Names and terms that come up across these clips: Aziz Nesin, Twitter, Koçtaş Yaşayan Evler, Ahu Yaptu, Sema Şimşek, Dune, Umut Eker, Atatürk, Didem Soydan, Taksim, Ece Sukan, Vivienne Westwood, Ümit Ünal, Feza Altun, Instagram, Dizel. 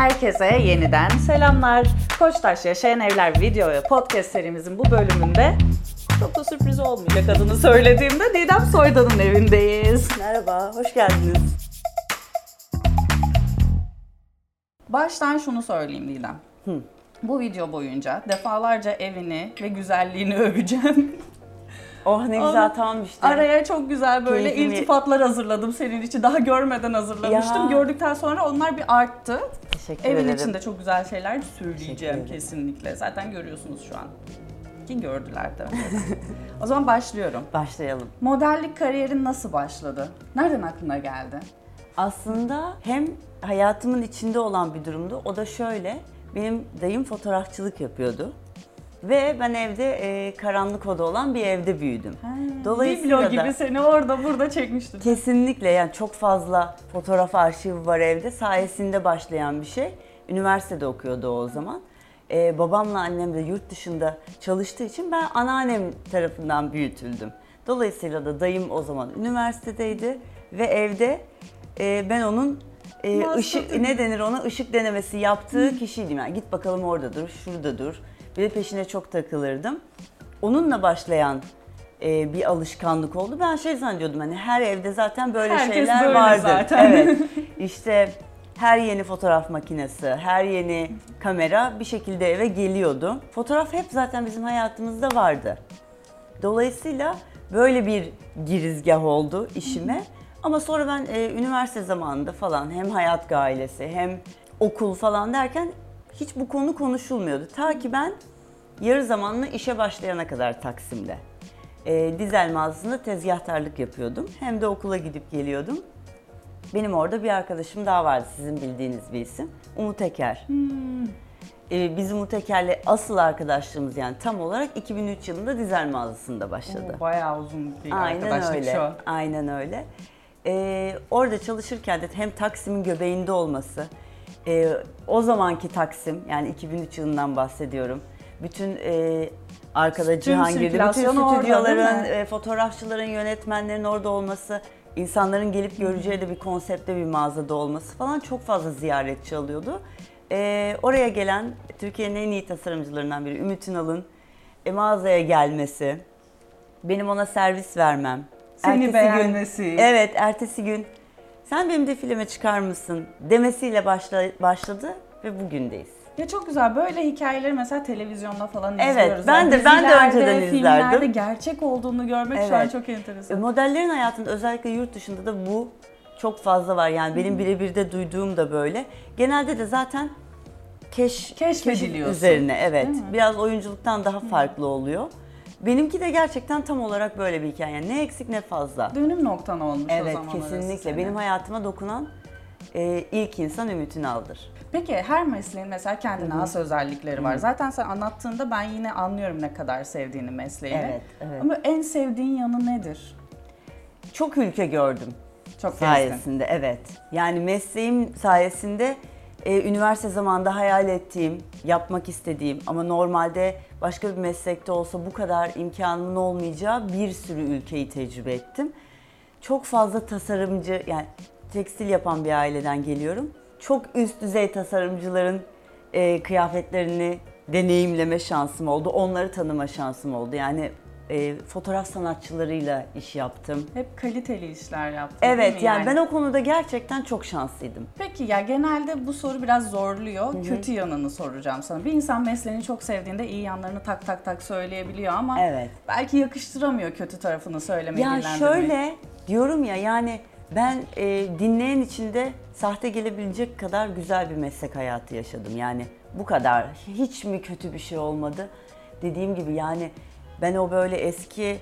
Herkese yeniden selamlar. Koçtaş Yaşayan Evler video ve podcast serimizin bu bölümünde çok da sürpriz olmayacak adını söylediğimde Didem Soydan'ın evindeyiz. Merhaba, hoş geldiniz. Baştan şunu söyleyeyim Didem. Bu video boyunca defalarca evini ve güzelliğini öveceğim. Oh ne güzel tanmıştı. Araya çok güzel böyle iltifatlar hazırladım senin için. Daha görmeden hazırlamıştım. Ya. Gördükten sonra onlar bir arttı. Teşekkür ederim. Evin içinde çok güzel şeyler söyleyeceğim kesinlikle. Zaten görüyorsunuz şu an. Ki gördüler de. O zaman başlıyorum. Başlayalım. Modellik kariyerin nasıl başladı? Nereden aklına geldi? Aslında hem hayatımın içinde olan bir durumdu. O da şöyle. Benim dayım fotoğrafçılık yapıyordu. Ve ben evde karanlık oda olan bir evde büyüdüm. Dolayısıyla biblo gibi seni orada burada çekmiştim. Kesinlikle yani çok fazla fotoğraf arşivi var evde. Sayesinde başlayan bir şey. Üniversitede okuyordu o zaman. Babamla annem de yurt dışında çalıştığı için ben anneannem tarafından büyütüldüm. Dolayısıyla da dayım o zaman üniversitedeydi ve evde ben onun ışık denemesi yaptığı kişiydim. Yani git bakalım orada dur, şurada dur. Bir de peşine çok takılırdım. Onunla başlayan bir alışkanlık oldu. Ben zannediyordum hani her evde zaten böyle herkes şeyler böyle vardır. Zaten. Evet. İşte her yeni fotoğraf makinesi, her yeni kamera bir şekilde eve geliyordu. Fotoğraf hep zaten bizim hayatımızda vardı. Dolayısıyla böyle bir girizgah oldu işime. Ama sonra ben üniversite zamanında falan hem hayat gailesi hem okul falan derken hiç bu konu konuşulmuyordu. Ta ki ben yarı zamanlı işe başlayana kadar Taksim'de. Dizel mağazasında tezgahtarlık yapıyordum. Hem de okula gidip geliyordum. Benim orada bir arkadaşım daha vardı, sizin bildiğiniz bir isim. Umut Eker. Biz Umut Eker'le asıl arkadaşlığımız yani tam olarak 2003 yılında Dizel mağazasında başladı. Oo, bayağı uzun bir arkadaşlık şu an. Aynen öyle. Orada çalışırken de hem Taksim'in göbeğinde olması, o zamanki Taksim, yani 2003 yılından bahsediyorum. Bütün arkada Cihangir'de, bütün stüdyoların, fotoğrafçıların, yönetmenlerin orada olması, insanların gelip göreceği de bir konseptte bir mağazada olması falan çok fazla ziyaretçi alıyordu. Oraya gelen Türkiye'nin en iyi tasarımcılarından biri Ümit Ünal'ın mağazaya gelmesi, benim ona servis vermem. Seni beğenmesi. Evet, ertesi gün. Sen benim defileme çıkar mısın demesiyle başladı ve bugündeyiz. Ya çok güzel. Böyle hikayeleri mesela televizyonda falan izliyoruz. Evet, ben de önceden izlerdim. Filmlerde gerçek olduğunu görmek şu an çok enteresan. Modellerin hayatında özellikle yurt dışında da bu çok fazla var. Yani benim birebir de duyduğum da böyle. Genelde de zaten keşfediliyorsun üzerine. Evet. Biraz oyunculuktan daha farklı oluyor. Benimki de gerçekten tam olarak böyle bir hikaye. Yani ne eksik ne fazla. Dönüm noktan olmuş o zaman. Evet kesinlikle. Benim hayatıma dokunan ilk insan Ümit Ünal'dır. Peki her mesleğin mesela kendine has özellikleri var. Zaten sen anlattığında ben yine anlıyorum ne kadar sevdiğini mesleğini. Evet. Ama en sevdiğin yanı nedir? Çok ülke gördüm. Çok sayesinde Yani mesleğim sayesinde üniversite zamanında hayal ettiğim, yapmak istediğim ama normalde başka bir meslekte olsa bu kadar imkanımın olmayacağı bir sürü ülkeyi tecrübe ettim. Çok fazla tasarımcı, yani tekstil yapan bir aileden geliyorum. Çok üst düzey tasarımcıların kıyafetlerini deneyimleme şansım oldu, onları tanıma şansım oldu. Yani fotoğraf sanatçılarıyla iş yaptım. Hep kaliteli işler yaptım. Evet yani ben o konuda gerçekten çok şanslıydım. Peki ya genelde bu soru biraz zorluyor. Hı-hı. Kötü yanını soracağım sana. Bir insan mesleğini çok sevdiğinde iyi yanlarını tak tak tak söyleyebiliyor ama belki yakıştıramıyor kötü tarafını söylemeyi dinlendirmeyi. Ya şöyle diyorum ya yani ben dinleyen içinde sahte gelebilecek kadar güzel bir meslek hayatı yaşadım. Yani bu kadar hiç mi kötü bir şey olmadı? Dediğim gibi yani ben o böyle eski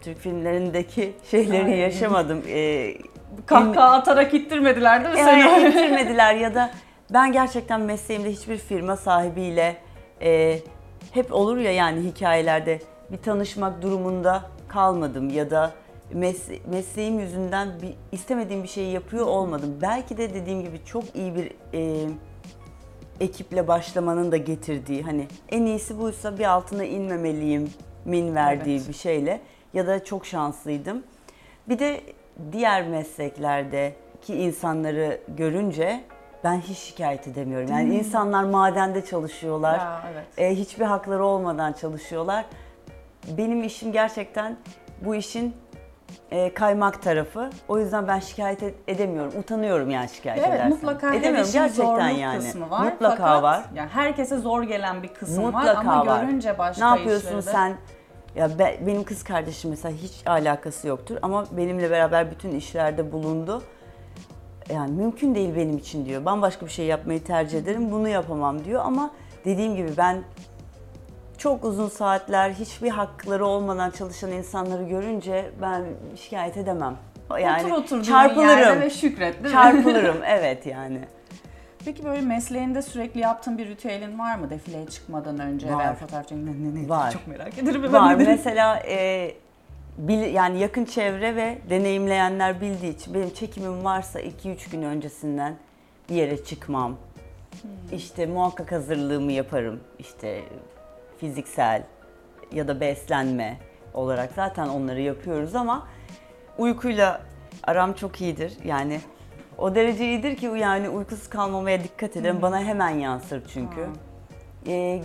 Türk filmlerindeki şeyleri yaşamadım. Kahkaha atarak ittirmediler değil mi seni? Yani ittirmediler ya da ben gerçekten mesleğimde hiçbir firma sahibiyle hep olur ya yani hikayelerde bir tanışmak durumunda kalmadım ya da mesleğim yüzünden istemediğim bir şeyi yapıyor olmadım. Belki de dediğim gibi çok iyi bir ekiple başlamanın da getirdiği hani en iyisi buysa bir altına inmemeliyim min verdiği bir şeyle ya da çok şanslıydım. Bir de diğer mesleklerdeki insanları görünce Ben hiç şikayet edemiyorum. Yani insanlar madende çalışıyorlar. Ya, evet. Hiçbir hakları olmadan çalışıyorlar. Benim işim gerçekten bu işin kaymak tarafı. O yüzden ben şikayet edemiyorum. Utanıyorum yani şikayet edersem. Mutlaka edemiyorum gerçekten yani. Kısmı var. Mutlaka fakat var. Yani herkese zor gelen bir kısım mutlaka var ama var. Görünce başka ne yapıyorsun işlerde... sen? Ya benim kız kardeşim mesela hiç alakası yoktur ama benimle beraber bütün işlerde bulundu. Yani mümkün değil benim için diyor. Bambaşka bir şey yapmayı tercih ederim. Bunu yapamam diyor ama dediğim gibi ben çok uzun saatler hiçbir hakları olmadan çalışan insanları görünce ben şikayet edemem. Yani çarpılırım. Ve şükret, değil mi? Çarpılırım. Evet yani. Peki böyle mesleğinde sürekli yaptığın bir ritüelin var mı defileye çıkmadan önce? Var. Veya fotoğraf çekimden var. Çok merak ederim. Var. Mesela yani yakın çevre ve deneyimleyenler bildiği için benim çekimim varsa 2-3 gün öncesinden bir yere çıkmam. İşte muhakkak hazırlığımı yaparım. İşte fiziksel ya da beslenme olarak zaten onları yapıyoruz ama uykuyla aram çok iyidir. Yani o derece iyidir ki yani uykusuz kalmamaya dikkat ederim. Bana hemen yansır çünkü.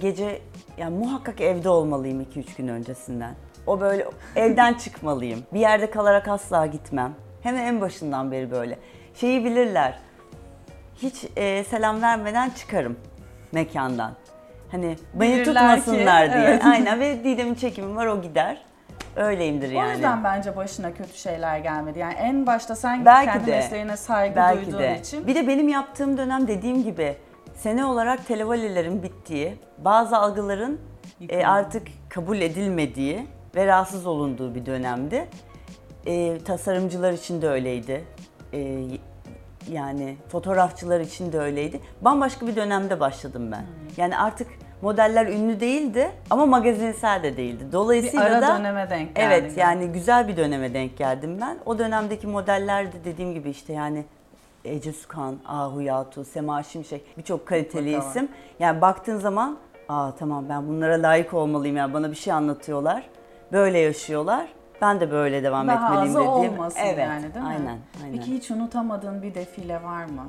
Gece yani muhakkak evde olmalıyım 2-3 gün öncesinden. O böyle evden çıkmalıyım. Bir yerde kalarak asla gitmem. Hemen en başından beri böyle. Şeyi bilirler. Hiç selam vermeden çıkarım mekandan. Hani beni bilirler tutmasınlar ki, diye. Evet. Aynen ve Didem'in çekimi var o gider. Öyleyimdir yani. O yüzden bence başına kötü şeyler gelmedi. Yani en başta sen belki kendi mesleğine saygı duyduğun için. Bir de benim yaptığım dönem dediğim gibi sene olarak televalelerin bittiği, bazı algıların artık kabul edilmediği ve rahatsız olunduğu bir dönemdi. Tasarımcılar için de öyleydi. Yani fotoğrafçılar için de öyleydi. Bambaşka bir dönemde başladım ben. Yani artık modeller ünlü değildi ama magazinsel de değildi. Dolayısıyla bir ara da döneme denk geldim. Evet yani güzel bir döneme denk geldim ben. O dönemdeki modeller de dediğim gibi işte yani Ece Sukan, Ahu Yaptu, Sema Şimşek birçok kaliteli isim. Yani baktığın zaman aa tamam ben bunlara layık olmalıyım yani bana bir şey anlatıyorlar. Böyle yaşıyorlar. Ben de böyle devam etmeliyim dediğim. Daha az olmasın evet, yani değil mi? Aynen, aynen. Peki hiç unutamadığın bir defile var mı?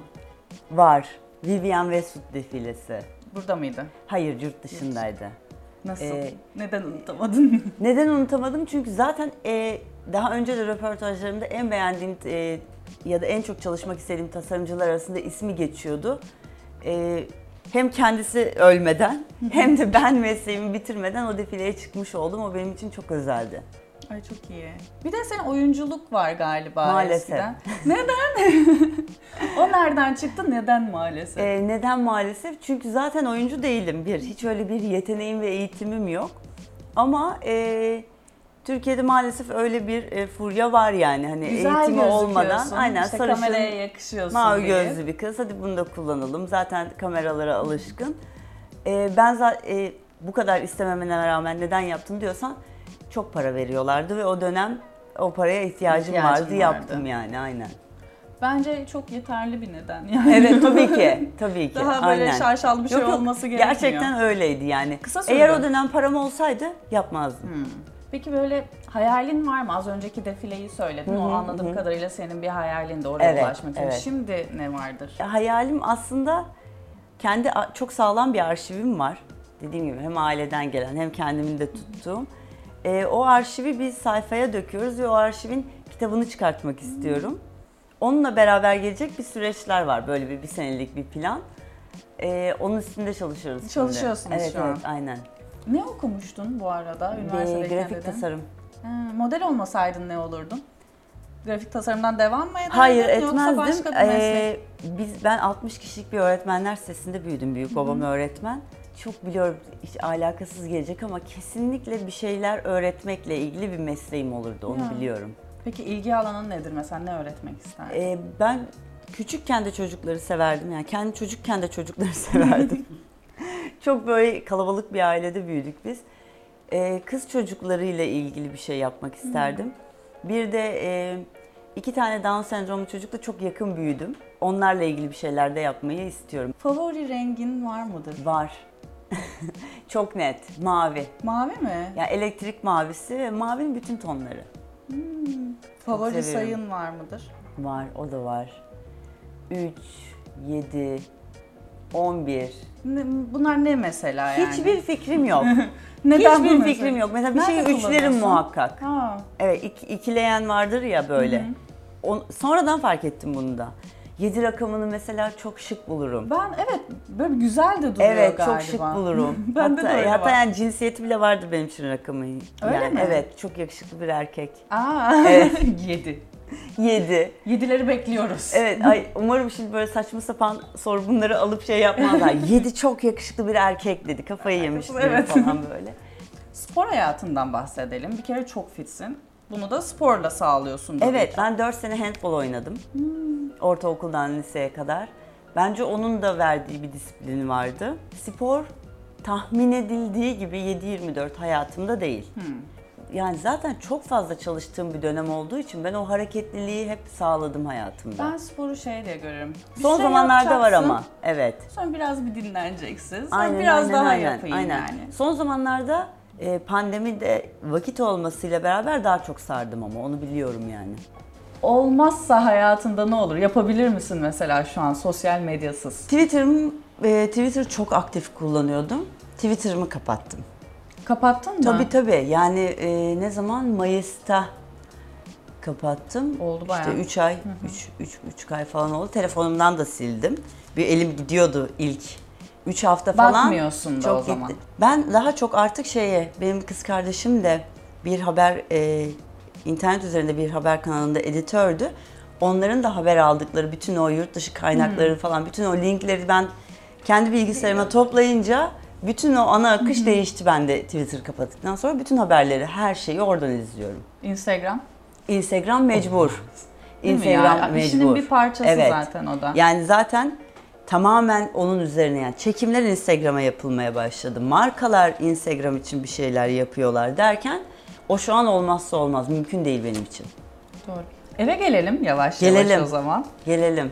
Var. Vivienne Westwood defilesi. Burada mıydı? Hayır, yurt dışındaydı. Nasıl? Neden unutamadın? Neden unutamadım? Çünkü zaten daha önce de röportajlarımda en beğendiğim ya da en çok çalışmak istediğim tasarımcılar arasında ismi geçiyordu. Hem kendisi ölmeden hem de ben mesleğimi bitirmeden o defileye çıkmış oldum. O benim için çok özeldi. Ay çok iyi. Bir de senin oyunculuk var galiba. Maalesef. Eskiden. Neden? O nereden çıktı? Neden maalesef? Neden maalesef? Çünkü zaten oyuncu değilim bir. Hiç öyle bir yeteneğim ve eğitimim yok. Ama Türkiye'de maalesef öyle bir furya var yani. Hani güzel eğitimi olmadan. Aynen işte sarışın, kameraya yakışıyorsun. Mavi gözlü bir kız. Hadi bunu da kullanalım. Zaten kameralara alışkın. Ben zaten bu kadar istememene rağmen neden yaptım diyorsan çok para veriyorlardı ve o dönem o paraya ihtiyacım vardı. Yaptım yani aynen. Bence çok yeterli bir neden yani. Evet tabii ki, tabii ki. Daha böyle aynen. Şaşal bir şey olması gerekmiyor. Gerçekten öyleydi yani. Eğer o dönem param olsaydı yapmazdım. Peki böyle hayalin var mı? Az önceki defileyi söyledin. O anladığım kadarıyla senin bir hayalin de oraya ulaşmak için. Evet. Şimdi ne vardır? Hayalim aslında kendi çok sağlam bir arşivim var. Dediğim gibi hem aileden gelen hem kendimin de tuttuğum. O arşivi bir sayfaya döküyoruz ve o arşivin kitabını çıkartmak istiyorum. Onunla beraber gelecek bir süreçler var. Böyle bir senelik bir plan. Onun üstünde çalışıyoruz şimdi. Çalışıyorsunuz evet, şu an. Evet, aynen. Ne okumuştun bu arada üniversitedeyken? Grafik tasarım. Model olmasaydın ne olurdun? Grafik tasarımdan devam mı ederdin? Hayır, etmezdim. Yoksa başka bir meslek? Ben 60 kişilik bir öğretmenler sitesinde büyüdüm. Büyük babam öğretmen. Çok biliyorum hiç alakasız gelecek ama kesinlikle bir şeyler öğretmekle ilgili bir mesleğim olurdu onu biliyorum. Peki ilgi alanın nedir mesela ne öğretmek isterdin? Ben küçükken de çocukları severdim yani kendi çocukken de çocukları severdim. Çok böyle kalabalık bir ailede büyüdük biz. Kız çocuklarıyla ilgili bir şey yapmak isterdim. Bir de 2 tane Down sendromlu çocukla çok yakın büyüdüm. Onlarla ilgili bir şeyler de yapmayı istiyorum. Favori rengin var mıdır? Var. Çok net. Mavi. Mavi mi? Yani elektrik mavisi ve mavinin bütün tonları. Favori sayın var mıdır? Var, o da var. 3, 7, 11. Bunlar ne mesela yani? Hiçbir fikrim yok. Neden hiçbir fikrim yok. Mesela bir şeyi üçlerim muhakkak. Ha. Evet, ikileyen vardır ya böyle. Hı-hı. Sonradan fark ettim bunu da. 7 rakamını mesela çok şık bulurum. Ben evet böyle güzel de duruyor evet, galiba. Evet çok şık bulurum. Bende de öyle hatta var. Yani cinsiyeti bile vardı benim için rakamı. Öyle yani, mi? Evet çok yakışıklı bir erkek. Aa. Evet. 7. 7'leri bekliyoruz. Evet ay, umarım şimdi böyle saçma sapan soru bunları alıp şey yapmazlar. 7 çok yakışıklı bir erkek dedi. Kafayı yemiştim evet. Falan böyle. Spor hayatından bahsedelim. Bir kere çok fitsin. Bunu da sporla sağlıyorsun. Evet, ben 4 sene handbol oynadım. Ortaokuldan liseye kadar. Bence onun da verdiği bir disiplini vardı. Spor tahmin edildiği gibi 7-24 hayatımda değil. Yani zaten çok fazla çalıştığım bir dönem olduğu için ben o hareketliliği hep sağladım hayatımda. Ben sporu şey diye görüyorum. Son şey zamanlarda var ama. Evet. Sonra biraz bir dinleneceksin. Sonra aynen, biraz aynen, daha aynen, yapayım aynen. Yani. Son zamanlarda pandemide vakit olmasıyla beraber daha çok sardım ama onu biliyorum yani. Olmazsa hayatında ne olur? Yapabilir misin mesela şu an sosyal medyasız? Twitter çok aktif kullanıyordum. Twitter'ımı kapattım. Kapattın mı? Tabii. Yani ne zaman? Mayıs'ta kapattım. Oldu bayağı. İşte 3 ay, 3 ay falan oldu. Telefonumdan da sildim. Bir elim gidiyordu ilk 3 hafta falan. Bakmıyorsun da o zaman. Gitti. Ben daha çok artık benim kız kardeşim de bir haber, internet üzerinde bir haber kanalında editördü. Onların da haber aldıkları bütün o yurt dışı kaynakları falan, bütün o linkleri ben kendi bilgisayarıma toplayınca bütün o ana akış değişti bende Twitter kapattıktan sonra. Bütün haberleri, her şeyi oradan izliyorum. Instagram mecbur. Instagram mecbur. İşinin bir parçası zaten o da. Yani zaten tamamen onun üzerine yani çekimler Instagram'a yapılmaya başladı. Markalar Instagram için bir şeyler yapıyorlar derken o şu an olmazsa olmaz. Mümkün değil benim için. Doğru. Eve gelelim yavaş o zaman. Gelelim.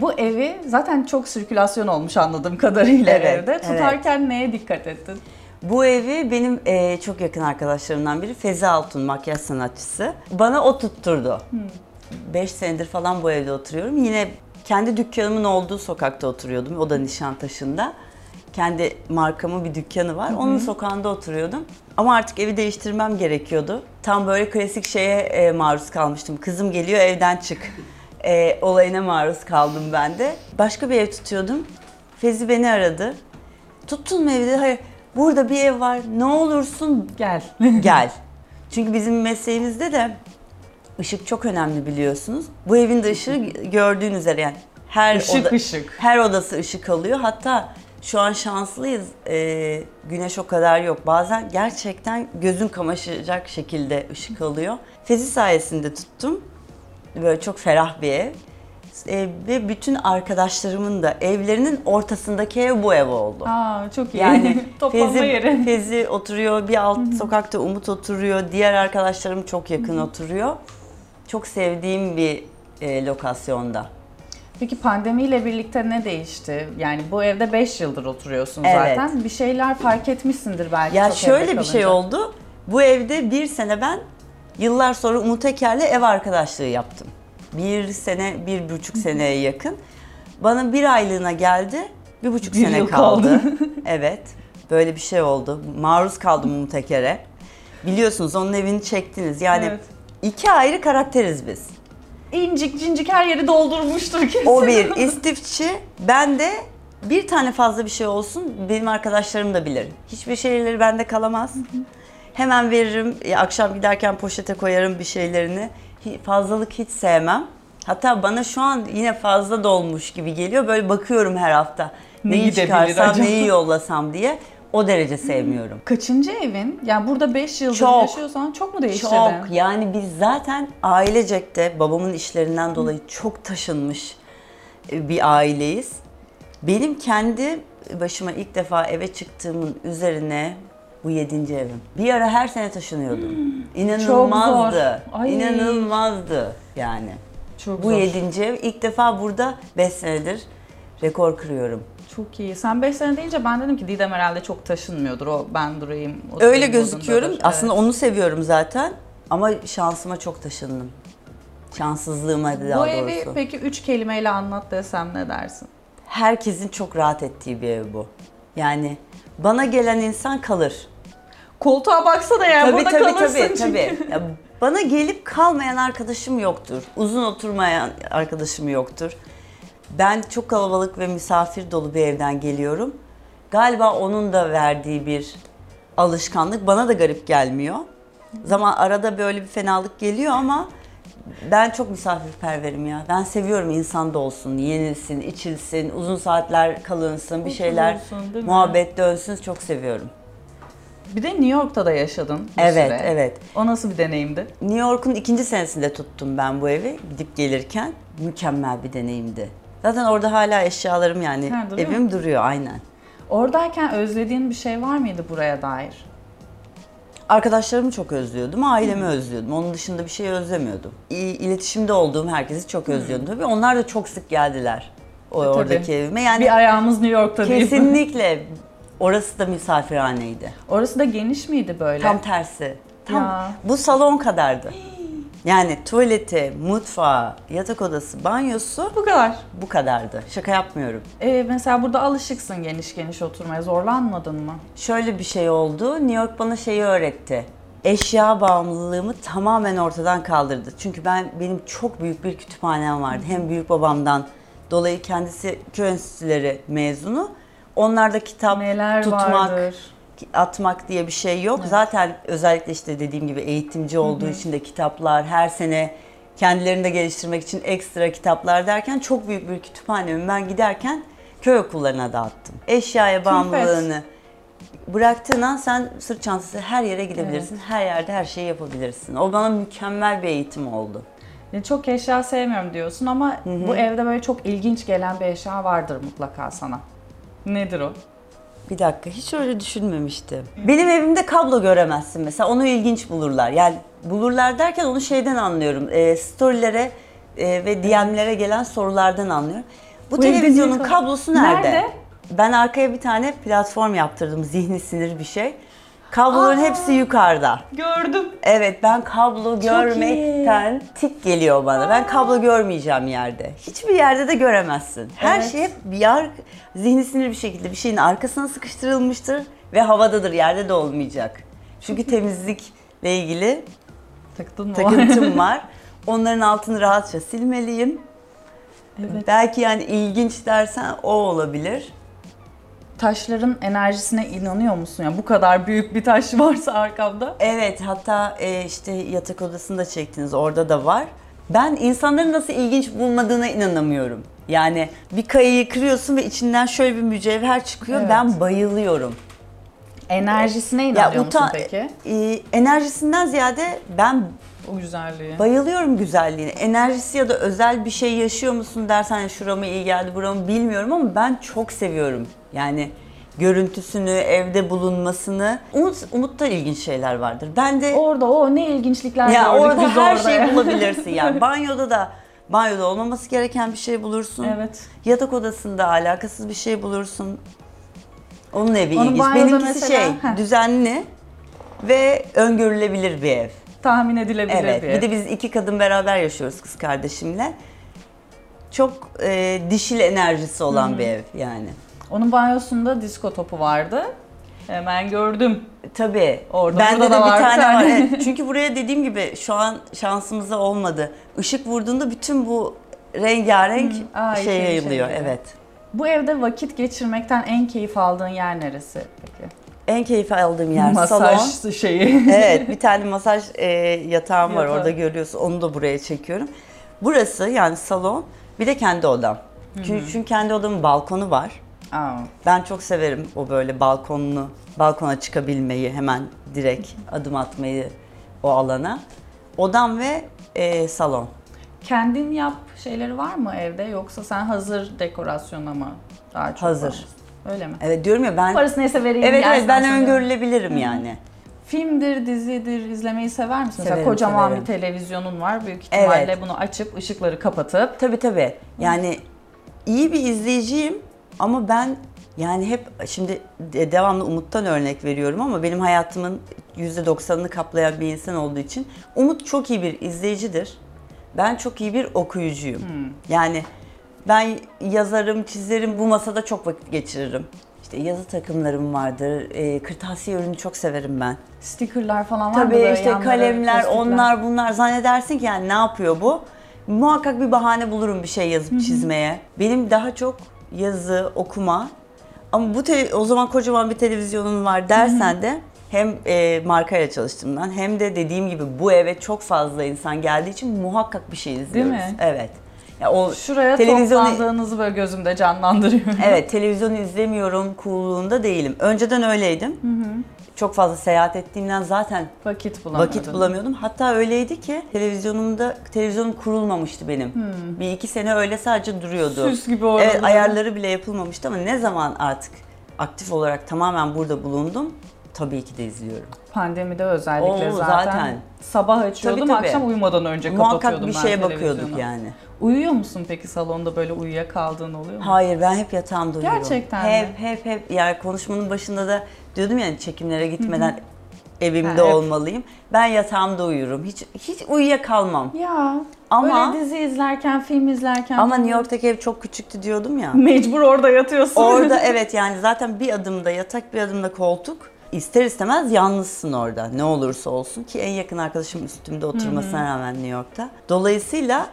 Bu evi zaten çok sirkülasyon olmuş anladığım kadarıyla evde. Tutarken neye dikkat ettin? Bu evi benim çok yakın arkadaşlarımdan biri Feza Altun, makyaj sanatçısı. Bana o tutturdu. 5 senedir falan bu evde oturuyorum. Yine kendi dükkanımın olduğu sokakta oturuyordum. O da Nişantaşı'nda. Kendi markamın bir dükkanı var. Onun sokağında oturuyordum. Ama artık evi değiştirmem gerekiyordu. Tam böyle klasik şeye maruz kalmıştım. Kızım geliyor evden çık. Olayına maruz kaldım ben de. Başka bir ev tutuyordum. Fezi beni aradı. Tuttun mu evi? Hayır. Burada bir ev var. Ne olursun gel. Gel. Çünkü bizim mesleğimizde de ışık çok önemli biliyorsunuz. Bu evin de ışığı gördüğün üzere yani her her odası ışık alıyor. Hatta şu an şanslıyız. Güneş o kadar yok. Bazen gerçekten gözün kamaşacak şekilde ışık alıyor. Fezi sayesinde tuttum. Böyle çok ferah bir ev. Ve bütün arkadaşlarımın da evlerinin ortasındaki ev bu ev oldu. Aa, çok iyi. Yani toplanma yeri. Fezi oturuyor, bir alt sokakta Umut oturuyor, diğer arkadaşlarım çok yakın oturuyor. Çok sevdiğim bir lokasyonda. Peki pandemiyle birlikte ne değişti? Yani bu evde 5 yıldır oturuyorsun zaten. Bir şeyler fark etmişsindir belki. Ya şöyle bir şey oldu. Bu evde bir sene ben yıllar sonra Umut Eker'le ev arkadaşlığı yaptım. 1,5 seneye yakın. Bana bir aylığına geldi, 1,5 sene kaldı. Evet, böyle bir şey oldu. Maruz kaldım Umut Eker'e. Biliyorsunuz onun evini çektiniz. Yani iki ayrı karakteriz biz. İncik cincik her yeri doldurmuştur kesin. O bir istifçi, ben de bir tane fazla bir şey olsun benim arkadaşlarım da bilir. Hiçbir şeyleri bende kalamaz. Hemen veririm, akşam giderken poşete koyarım bir şeylerini. Fazlalık hiç sevmem. Hatta bana şu an yine fazla dolmuş gibi geliyor. Böyle bakıyorum her hafta. Neyi çıkarsam, neyi yollasam diye. O derece sevmiyorum. Kaçıncı evin? Yani burada 5 yıldır yaşıyorsan çok mu değişti? Çok. Yani biz zaten ailecek de babamın işlerinden dolayı çok taşınmış bir aileyiz. Benim kendi başıma ilk defa eve çıktığımın üzerine... Bu 7. evim. Bir ara her sene taşınıyordum. İnanılmazdı. İnanılmazdı yani. Çok bu 7. ev. İlk defa burada 5 senedir rekor kırıyorum. Çok iyi. Sen 5 sene deyince ben dedim ki Didem herhalde çok taşınmıyordur. O ben durayım. Öyle gözüküyorum. Aslında onu seviyorum zaten. Ama şansıma çok taşındım. Şanssızlığıma daha doğrusu. Bu evi peki 3 kelimeyle anlat desem ne dersin? Herkesin çok rahat ettiği bir ev bu. Yani bana gelen insan kalır. Koltuğa baksana yani, tabii, burada tabii, kalırsın tabii, çünkü. Tabii. Ya, bana gelip kalmayan arkadaşım yoktur. Uzun oturmayan arkadaşım yoktur. Ben çok kalabalık ve misafir dolu bir evden geliyorum. Galiba onun da verdiği bir alışkanlık bana da garip gelmiyor. Zaman arada böyle bir fenalık geliyor ama ben çok misafirperverim ya. Ben seviyorum insan da olsun, yenilsin, içilsin, uzun saatler kalınsın, bir şeyler olsun, muhabbet dönsün, çok seviyorum. Bir de New York'ta da yaşadın bir süre. Evet. O nasıl bir deneyimdi? New York'un 2. senesinde tuttum ben bu evi gidip gelirken. Mükemmel bir deneyimdi. Zaten orada hala eşyalarım yani evim duruyor aynen. Oradayken özlediğin bir şey var mıydı buraya dair? Arkadaşlarımı çok özlüyordum, ailemi özlüyordum. Onun dışında bir şey özlemiyordum. İletişimde olduğum herkesi çok özlüyordum tabii. Onlar da çok sık geldiler oradaki evime. Yani bir ayağımız New York'ta değil. Kesinlikle. Orası da misafirhaneydi. Orası da geniş miydi böyle? Tam tersi. Tam bu salon kadardı. Yani tuvaleti, mutfağı, yatak odası, banyosu bu kadar. Bu kadardı. Şaka yapmıyorum. Mesela burada alışıksın geniş geniş oturmaya. Zorlanmadın mı? Şöyle bir şey oldu. New York bana şeyi öğretti. Eşya bağımlılığımı tamamen ortadan kaldırdı. Çünkü benim çok büyük bir kütüphanem vardı. Hem büyük babamdan dolayı, kendisi köy enstitüleri mezunu. Onlarda kitap neler tutmak, vardır, atmak diye bir şey yok. Evet. Zaten özellikle işte dediğim gibi eğitimci olduğu için de kitaplar, her sene kendilerini de geliştirmek için ekstra kitaplar derken çok büyük bir kütüphanemi ben giderken köy okullarına dağıttım. Eşyaya bağımlılığını bıraktığın an sen sırt çantası her yere gidebilirsin, her yerde her şeyi yapabilirsin. O bana mükemmel bir eğitim oldu. Çok eşya sevmiyorum diyorsun ama bu evde böyle çok ilginç gelen bir eşya vardır mutlaka sana. Nedir o? Bir dakika, hiç öyle düşünmemiştim. Benim evimde kablo göremezsin mesela, onu ilginç bulurlar. Yani bulurlar derken onu şeyden anlıyorum, storylere ve DM'lere gelen sorulardan anlıyorum. Bu televizyonun kablosu nerede? Ben arkaya bir tane platform yaptırdım, zihni sinir bir şey. Kabloların hepsi yukarıda. Gördüm. Evet, ben kablo görmekten tik geliyor bana. Ben kablo görmeyeceğim yerde. Hiçbir yerde de göremezsin. Her şey hep zihni sinir bir şekilde bir şeyin arkasına sıkıştırılmıştır ve havadadır, yerde de olmayacak. Çünkü temizlikle ilgili takıntım var. Onların altını rahatça silmeliyim. Evet. Belki yani ilginç dersen o olabilir. Taşların enerjisine inanıyor musun? Yani bu kadar büyük bir taş varsa arkamda. Evet, hatta işte yatak odasında çektiniz, orada da var. Ben insanların nasıl ilginç bulmadığına inanamıyorum. Yani bir kayayı kırıyorsun ve içinden şöyle bir mücevher çıkıyor. Evet. Ben bayılıyorum. Enerjisine inanıyor musun peki? Enerjisinden ziyade ben o güzelliği. Bayılıyorum güzelliğine. Enerjisi ya da özel bir şey yaşıyor musun dersen, yani şurama iyi geldi, buramı bilmiyorum ama ben çok seviyorum. Yani görüntüsünü, evde bulunmasını. Umut'ta ilginç şeyler vardır. Ben de orada ne ilginçlikler gördük. Orada her şeyi bulabilirsin yani. Banyoda olmaması gereken bir şey bulursun. Evet. Yatak odasında alakasız bir şey bulursun. Onun evi ilginç. Benimkisi mesela, düzenli ve öngörülebilir bir ev. Tahmin edilebilir bir ev. Bir de biz 2 kadın beraber yaşıyoruz kız kardeşimle. Çok dişil enerjisi olan bir ev yani. Onun banyosunda disko topu vardı. Hemen gördüm. Tabii. Bende de bir tane var. Evet. Çünkü buraya dediğim gibi şu an şansımıza olmadı. Işık vurduğunda bütün bu rengarenk şey yayılıyor. Evet. Bu evde vakit geçirmekten en keyif aldığın yer neresi peki? En keyif aldığım yer masaj salon. Evet, bir tane masaj yatağım var orada, görüyorsun. Onu da buraya çekiyorum. Burası yani salon, bir de kendi odam. Çünkü kendi odamın balkonu var. Ben çok severim o böyle balkona çıkabilmeyi, hemen direkt adım atmayı o alana. Odam ve salon. Kendin yap şeyleri var mı evde, yoksa sen hazır dekorasyona mı daha çok? Hazır. Öyle mi? Evet, diyorum ya ben parası neyse vereyim. Evet, ben öngörülebilirim yani. Filmdir, dizidir izlemeyi sever misin? Severim, mesela kocaman bir televizyonun var. Büyük ihtimalle bunu açıp ışıkları kapatıp. Tabii. Yani iyi bir izleyiciyim. Ama ben yani hep şimdi devamlı Umut'tan örnek veriyorum ama benim hayatımın %90'ını kaplayan bir insan olduğu için Umut çok iyi bir izleyicidir. Ben çok iyi bir okuyucuyum. Yani ben yazarım, çizerim, bu masada çok vakit geçiririm. İşte yazı takımlarım vardır, kırtasiye ürünü çok severim ben. Sticker'lar falan var mı? Tabii işte kalemler, onlar bunlar. Zannedersin ki yani ne yapıyor bu? Muhakkak bir bahane bulurum bir şey yazıp çizmeye. Benim daha çok yazı, okuma. Ama bu o zaman kocaman bir televizyonun var dersen de hem markayla çalıştığımdan hem de dediğim gibi bu eve çok fazla insan geldiği için muhakkak bir şey izliyoruz. Değil mi? Evet. Ya o şuraya toplandığınızı böyle gözümde canlandırıyorum. Evet, televizyonu izlemiyorum cool'luğunda değilim. Önceden öyleydim. Çok fazla seyahat ettiğimden zaten vakit bulamıyordum. Hatta öyleydi ki televizyonum kurulmamıştı benim. Bir iki sene öyle sadece duruyordu. Süs gibi orada. Evet, ayarları bile yapılmamıştı ama ne zaman artık aktif olarak tamamen burada bulundum, tabii ki de izliyorum. Pandemide özellikle zaten sabah açıyordum, tabii. Akşam uyumadan önce kapatıyordum. Muhakkak bir şeye bakıyorduk yani. Uyuyor musun peki salonda böyle uyuyakaldığın oluyor mu? Hayır, ben hep yatağımda uyuyorum. Gerçekten hep. Yani konuşmanın başında da diyordum yani çekimlere gitmeden evimde olmalıyım. Ben yatağımda uyurum. Hiç uyuyakalmam. Ya. Ama böyle dizi izlerken, film izlerken. Ama New York'taki ev çok küçüktü diyordum ya. Mecbur orada yatıyorsun. Orada evet, yani zaten bir adımda yatak, bir adımda koltuk. İster istemez yalnızsın orada ne olursa olsun ki en yakın arkadaşım üstümde oturmasına rağmen New York'ta. Dolayısıyla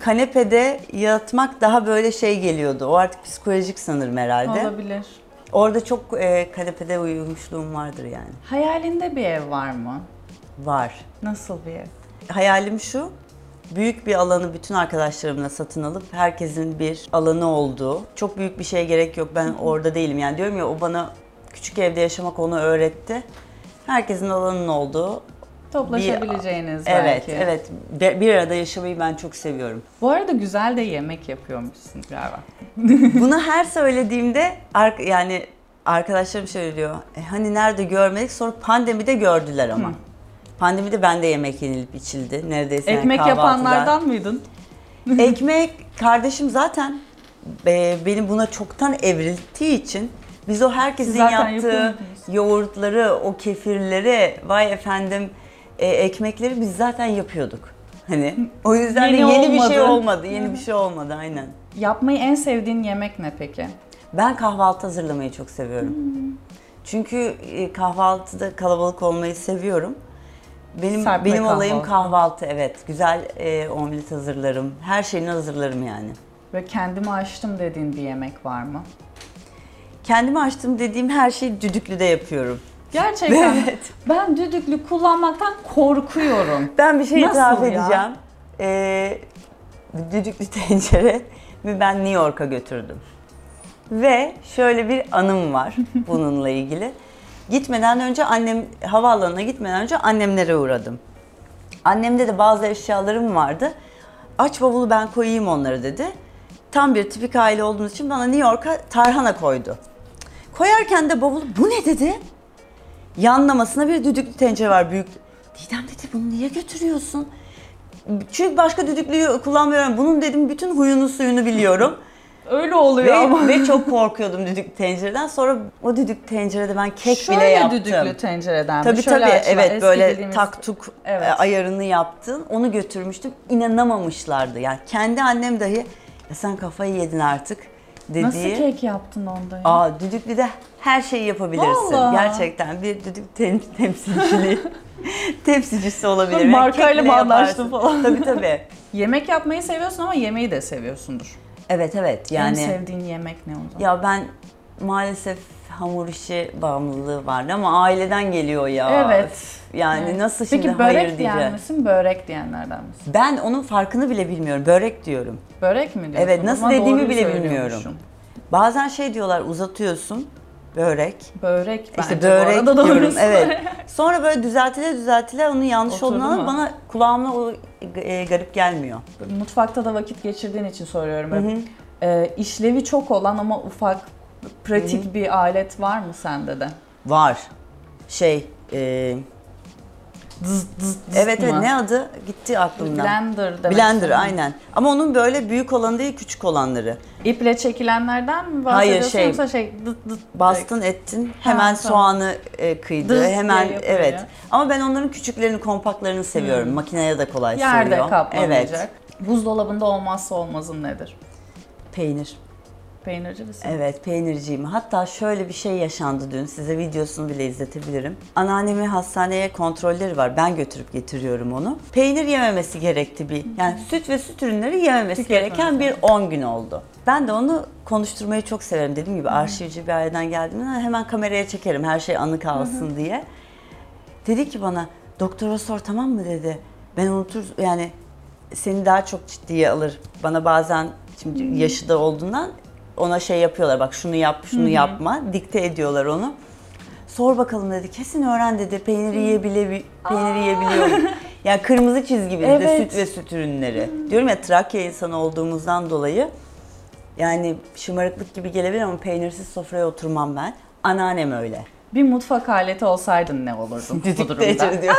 kanepede yatmak daha böyle şey geliyordu. O artık psikolojik sanırım herhalde. Olabilir. Orada çok kanepede uyumuşluğum vardır yani. Hayalinde bir ev var mı? Var. Nasıl bir ev? Hayalim şu, büyük bir alanı bütün arkadaşlarımla satın alıp herkesin bir alanı olduğu. Çok büyük bir şeye gerek yok, ben orada değilim. Yani diyorum ya, o bana küçük evde yaşamak onu öğretti. Herkesin alanının olduğu. Toplaşabileceğiniz belki. Evet, evet. Bir arada yaşamayı ben çok seviyorum. Bu arada güzel de yemek yapıyormuşsun galiba. Bunu her söylediğimde yani arkadaşlarım şöyle diyor, hani nerede görmedik, sonra pandemide gördüler ama. Pandemide ben de yemek yenilip içildi neredeyse. Ekmek yani yapanlardan mıydın? Ekmek, kardeşim zaten beni buna çoktan evrildiği için biz o herkesin yaptığı yoğurtları, o kefirleri, vay efendim ekmekleri biz zaten yapıyorduk. Hani o yüzden yeni bir şey olmadı aynen. Yapmayı en sevdiğin yemek ne peki? Ben kahvaltı hazırlamayı çok seviyorum. Çünkü kahvaltıda kalabalık olmayı seviyorum. Benim olayım kahvaltı, evet. Güzel omlet hazırlarım, her şeyini hazırlarım yani. Ve kendimi açtım dediğin bir yemek var mı? Kendimi açtım dediğim her şeyi düdüklüde yapıyorum. Gerçekten. Evet. Ben düdüklü kullanmaktan korkuyorum. Ben bir şey itiraf edeceğim. Düdüklü tencere mi ben New York'a götürdüm. Ve şöyle bir anım var bununla ilgili. Havaalanına gitmeden önce annemlere uğradım. Annemde de bazı eşyalarım vardı. Aç bavulu ben koyayım onları dedi. Tam bir tipik aile olduğumuz için bana New York'a tarhana koydu. Koyarken de bavulu, bu ne dedi? Yanlamasına bir düdüklü tencere var büyük. Didem dedi, bunu niye götürüyorsun? Çünkü başka düdüklüyü kullanmıyorum. Bunun dedim bütün huyunu suyunu biliyorum. Öyle oluyor ama. Ve çok korkuyordum düdüklü tencereden. Sonra o düdüklü tencerede ben kek bile yaptım. Şöyle düdüklü tencereden. Tabii evet, böyle taktuk ayarını yaptım. Onu götürmüştüm. İnanamamışlardı. Yani kendi annem dahi sen kafayı yedin artık dediği. Nasıl kek yaptın onda ya? Düdüklüde her şeyi yapabilirsin. Vallahi. Gerçekten bir düdük temsilcisi olabilir. Markayla mı anlaştın falan? Tabii. Yemek yapmayı seviyorsun ama yemeği de seviyorsundur. Evet. Yani en sevdiğin yemek ne o zaman? Ya ben maalesef hamur işi bağımlılığı vardı ama aileden geliyor ya. Evet. Yani nasıl şimdi hayır diyeceğim. Peki börek diyen misin? Börek diyenlerden misin? Ben onun farkını bile bilmiyorum. Börek diyorum. Börek mi diyorsun? Evet, nasıl dediğimi bile bilmiyorum. Bazen şey diyorlar, uzatıyorsun. Börek işte börek diyorum. Evet. Sonra böyle düzeltile onun yanlış olduğunu bana kulağıma garip gelmiyor. Mutfakta da vakit geçirdiğin için soruyorum. İşlevi çok olan ama ufak pratik bir alet var mı sende de? Var. Evet, ne adı? Gitti aklımdan. Blender demek. Blender aynen. Ama onun böyle büyük olanı değil, küçük olanları. İple çekilenlerden mi bahsediyorsun? Hayır, yoksa bastın ettin, hemen soğanı kıydı, hemen evet. Ama ben onların küçüklerini, kompaktlarını seviyorum. Makineye de kolay sığıyor. Yerde kaplamayacak. Evet. Buzdolabında olmazsa olmazın nedir? Peynir. Peynirci misin? Evet, peynirciyim. Hatta şöyle bir şey yaşandı dün. Size videosunu bile izletebilirim. Anneannemi hastaneye kontrolleri var. Ben götürüp getiriyorum onu. Peynir yememesi gerekti bir. Yani süt ve süt ürünleri yememesi gereken bir 10 gün oldu. Ben de onu konuşturmayı çok severim. Dediğim gibi arşivci bir aileden geldiğimde hemen kameraya çekerim her şey anı kalsın diye. Dedi ki bana, doktora sor tamam mı dedi. Ben unutur yani seni daha çok ciddiye alır. Bana bazen şimdi yaşı da olduğundan ona şey yapıyorlar, bak şunu yap, şunu yapma, dikte ediyorlar onu. Sor bakalım dedi, kesin öğren dedi, peyniri yiyebiliyorum. Yani kırmızı çizgi bizde süt ve süt ürünleri. Diyorum ya Trakya insanı olduğumuzdan dolayı, yani şımarıklık gibi gelebilir ama peynirsiz sofraya oturmam ben. Anneannem öyle. Bir mutfak aleti olsaydın ne olurdun bu durumda?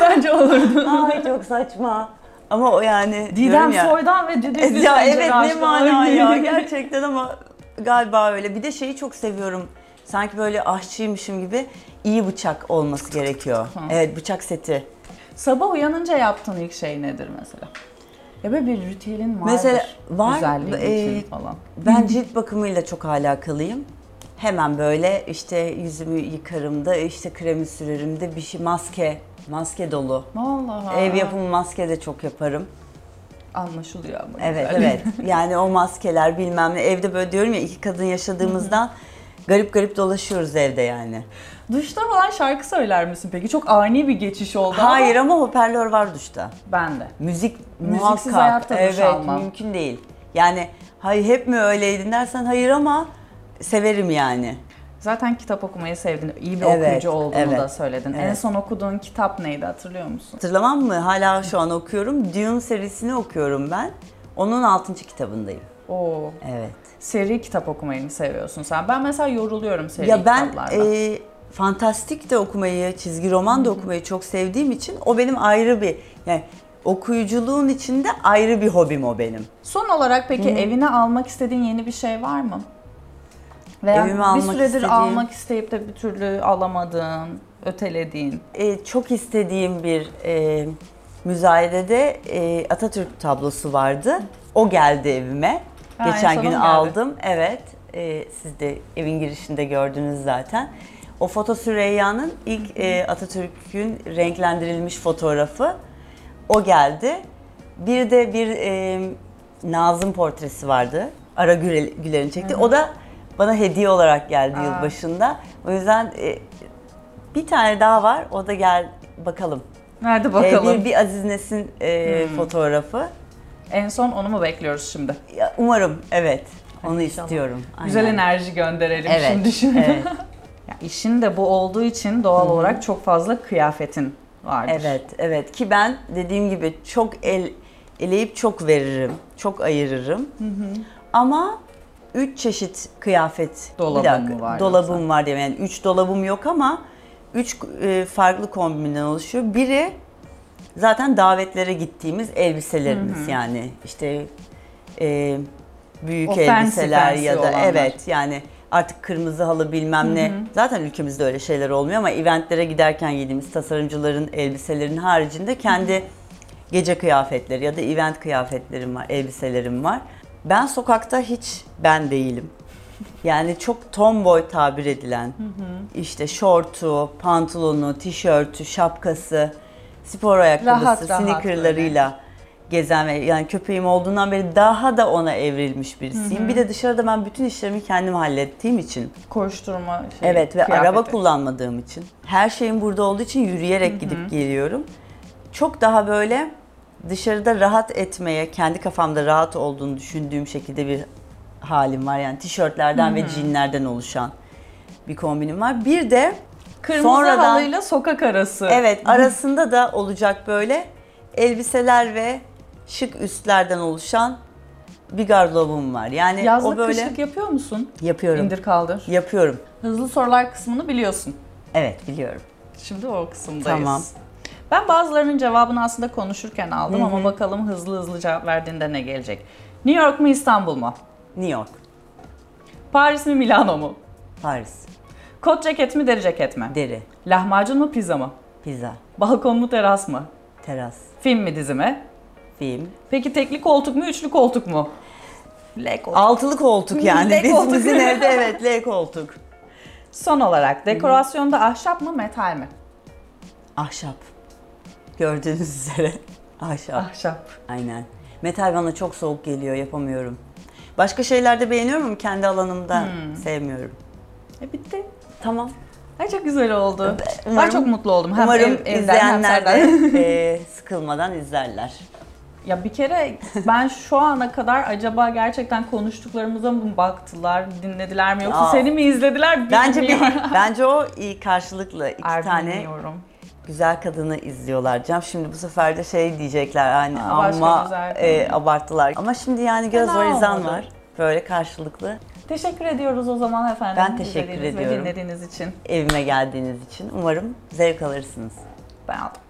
Bence olurdun. Ay çok saçma. Ama o yani... Didem Soydan ve Didem Soydan. Evet ne mana ya gerçekten ama galiba öyle. Bir de şeyi çok seviyorum. Sanki böyle aşçıymışım gibi iyi bıçak olması gerekiyor. Evet bıçak seti. Sabah uyanınca yaptığın ilk şey nedir mesela? Ya böyle bir ritüelin vardır. Mesela var. Güzelliğin için falan. Ben cilt bakımıyla çok alakalıyım. Hemen böyle işte yüzümü yıkarım da işte kremi sürerim de bir şey maske dolu. Vallahi. Ev yapımı maske de çok yaparım. Anlaşılıyor ama. Evet güzel. Evet yani o maskeler bilmem ne evde böyle diyorum ya iki kadın yaşadığımızdan garip dolaşıyoruz evde yani. Duşta falan şarkı söyler misin peki? Çok ani bir geçiş oldu. Hayır ama hoparlör var duşta. Ben de. Müziksiz hayatta duş almam. Evet mümkün değil. Yani hayır hep mi öyleydin dersen hayır ama severim yani. Zaten kitap okumayı sevdin, iyi bir okuyucu olduğunu da söyledin. En son okuduğun kitap neydi hatırlıyor musun? Hatırlamam mı? Hala şu an okuyorum. Dune serisini okuyorum ben. Onun 6. kitabındayım. Oo. Evet. Seri kitap okumayı mı seviyorsun sen? Ben mesela yoruluyorum seri kitaplardan. Ya ben fantastik de okumayı, çizgi roman da okumayı çok sevdiğim için o benim ayrı bir... Yani okuyuculuğun içinde ayrı bir hobim o benim. Son olarak peki evine almak istediğin yeni bir şey var mı? Veya bir süredir almak isteyip de bir türlü alamadığın, ötelediğin. Çok istediğim bir müzayedede Atatürk tablosu vardı. O geldi evime. Ha, geçen gün aldım. Evet. Siz de evin girişinde gördünüz zaten. O foto Süreyya'nın ilk Atatürk'ün renklendirilmiş fotoğrafı. O geldi. Bir de bir Nazım portresi vardı. Ara Güler'in çekti. O da bana hediye olarak geldi yılbaşında. O yüzden bir tane daha var. O da gel bakalım. Nerede bakalım? Bir Aziz Nesin fotoğrafı. En son onu mu bekliyoruz şimdi? Ya, umarım evet. Hadi onu inşallah. İstiyorum. Aynen. Güzel enerji gönderelim şimdi. Evet. Ya, işin de bu olduğu için doğal olarak çok fazla kıyafetin vardır. Evet ki ben dediğim gibi çok eleyip çok veririm. Çok ayırırım. Ama 3 çeşit kıyafet dolabım var diye. Yani 3 dolabım yok ama 3 farklı kombinden oluşuyor. Biri zaten davetlere gittiğimiz elbiselerimiz yani işte büyük elbiseler ya da olanlar. Evet yani artık kırmızı halı bilmem ne. Zaten ülkemizde öyle şeyler olmuyor ama eventlere giderken giydiğimiz tasarımcıların elbiselerinin haricinde kendi gece kıyafetleri ya da event kıyafetlerim var, elbiselerim var. Ben sokakta hiç ben değilim. Yani çok tomboy tabir edilen, işte şortu, pantolonu, tişörtü, şapkası, spor ayakkabısı, sneakerlarıyla gezen ve yani köpeğim olduğundan beri daha da ona evrilmiş birisiyim. Bir de dışarıda ben bütün işlerimi kendim hallettiğim için. Koşturma şeyi, ve kıyafeti. Araba kullanmadığım için. Her şeyim burada olduğu için yürüyerek gidip geliyorum. Çok daha böyle... Dışarıda rahat etmeye, kendi kafamda rahat olduğunu düşündüğüm şekilde bir halim var. Yani tişörtlerden ve jeanlerden oluşan bir kombinim var. Bir de kırmızı halıyla sokak arası. Evet, arasında da olacak böyle elbiseler ve şık üstlerden oluşan bir gardırobum var. Yani yazlık, o böyle... kışlık yapıyor musun? Yapıyorum. İndir kaldır. Yapıyorum. Hızlı sorular kısmını biliyorsun. Evet, biliyorum. Şimdi o kısımdayız. Tamam. Ben bazılarının cevabını aslında konuşurken aldım ama bakalım hızlı cevap verdiğinde ne gelecek. New York mu İstanbul mu? New York. Paris mi Milano mu? Paris. Kot ceket mi deri ceket mi? Deri. Lahmacun mu pizza mı? Pizza. Balkon mu teras mı? Teras. Film mi dizi mi? diyeyim. Peki tekli koltuk mu, üçlü koltuk mu? L koltuk. Altılı koltuk yani. L koltuk. Bizim evde evet L koltuk. Son olarak dekorasyonda ahşap mı, metal mi? Ahşap. Gördüğünüz üzere ahşap. Ahşap. Aynen. Metal bana çok soğuk geliyor, yapamıyorum. Başka şeylerde beğeniyorum ama kendi alanımda sevmiyorum. Bitti. Tamam. Ay çok güzel oldu. Umarım, ben çok mutlu oldum. Hem umarım izleyenler de sıkılmadan izlerler. Ya bir kere ben şu ana kadar acaba gerçekten konuştuklarımıza mı baktılar, dinlediler mi yoksa seni mi izlediler bilmiyorum. Bence o iyi karşılıklı iki tane güzel kadını izliyorlar. Cem şimdi bu sefer de şey diyecekler hani ama abarttılar. Ama şimdi yani göz horizon var böyle karşılıklı. Teşekkür ediyoruz o zaman efendim. Ben teşekkür ediyorum. Ve dinlediğiniz için. Evime geldiğiniz için. Umarım zevk alırsınız. Ben aldım.